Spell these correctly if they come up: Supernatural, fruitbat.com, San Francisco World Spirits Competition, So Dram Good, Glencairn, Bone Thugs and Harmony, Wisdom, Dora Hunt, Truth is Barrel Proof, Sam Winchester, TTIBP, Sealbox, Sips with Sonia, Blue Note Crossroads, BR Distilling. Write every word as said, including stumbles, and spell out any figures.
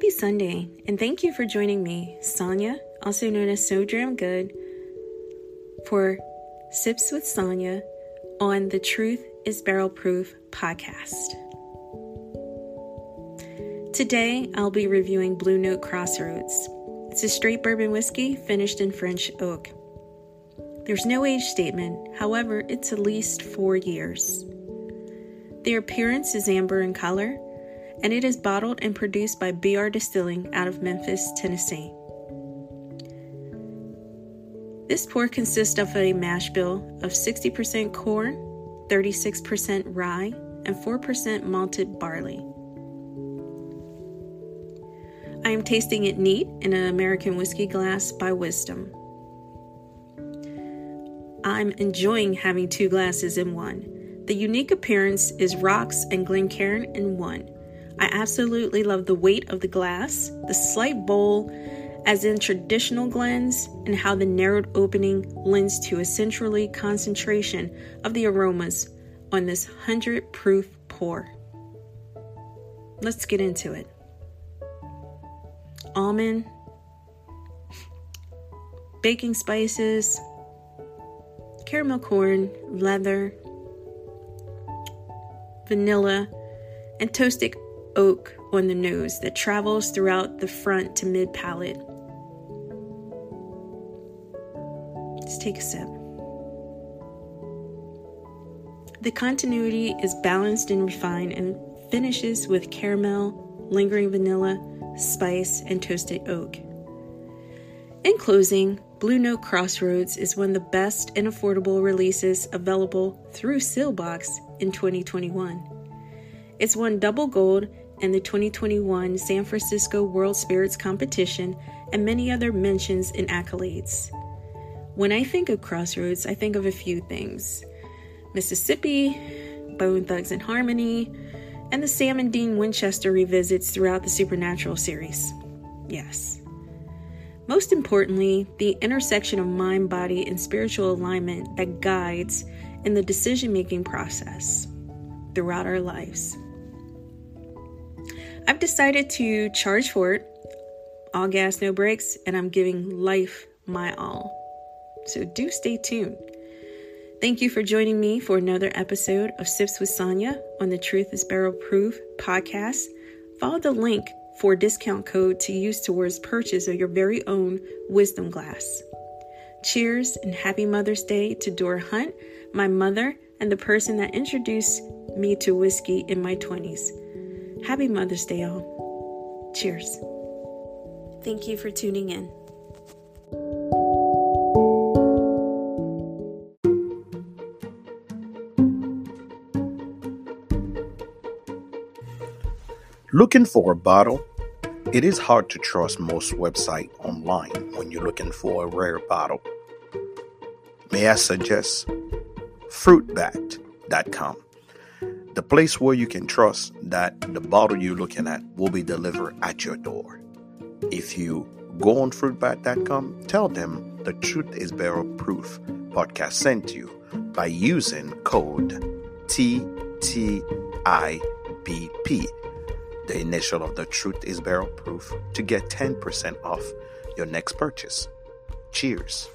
Happy Sunday, and thank you for joining me, Sonia, also known as So Dram Good, for Sips with Sonia on the Truth is Barrel Proof podcast. Today, I'll be reviewing Blue Note Crossroads. It's a straight bourbon whiskey finished in French oak. There's no age statement, however, it's at least four years. Their appearance is amber in color, and it is bottled and produced by B R Distilling out of Memphis, Tennessee. This pour consists of a mash bill of sixty percent corn, thirty-six percent rye, and four percent malted barley. I am tasting it neat in an American whiskey glass by Wisdom. I'm enjoying having two glasses in one. The unique appearance is rocks and Glencairn in one. I absolutely love the weight of the glass, the slight bowl as in traditional Glens, and how the narrowed opening lends to a centrally concentration of the aromas on this one hundred proof pour. Let's get into it. Almond, baking spices, caramel corn, leather, vanilla, and toasted oak on the nose that travels throughout the front to mid palate. Let's take a sip. The continuity is balanced and refined and finishes with caramel, lingering vanilla, spice, and toasted oak. In closing, Blue Note Crossroads is one of the best and affordable releases available through Sealbox in twenty twenty-one. It's won double gold and the twenty twenty-one San Francisco World Spirits Competition, and many other mentions and accolades. When I think of Crossroads, I think of a few things. Mississippi, Bone Thugs and Harmony, and the Sam and Dean Winchester revisits throughout the Supernatural series. Yes. Most importantly, the intersection of mind, body, and spiritual alignment that guides in the decision-making process throughout our lives. I've decided to charge for it, all gas, no brakes, and I'm giving life my all. So do stay tuned. Thank you for joining me for another episode of Sips with Sonia on the Truth is Barrel Proof podcast. Follow the link for a discount code to use towards purchase of your very own Wisdom glass. Cheers and happy Mother's Day to Dora Hunt, my mother, and the person that introduced me to whiskey in my twenties. Happy Mother's Day, all. Cheers. Thank you for tuning in. Looking for a bottle? It is hard to trust most websites online when you're looking for a rare bottle. May I suggest fruitbat dot com? The place where you can trust that the bottle you're looking at will be delivered at your door. If you go on fruitbat dot com, tell them the Truth is Barrel Proof podcast sent you by using code T T I B P, the initial of the Truth is Barrel Proof, to get ten percent off your next purchase. Cheers.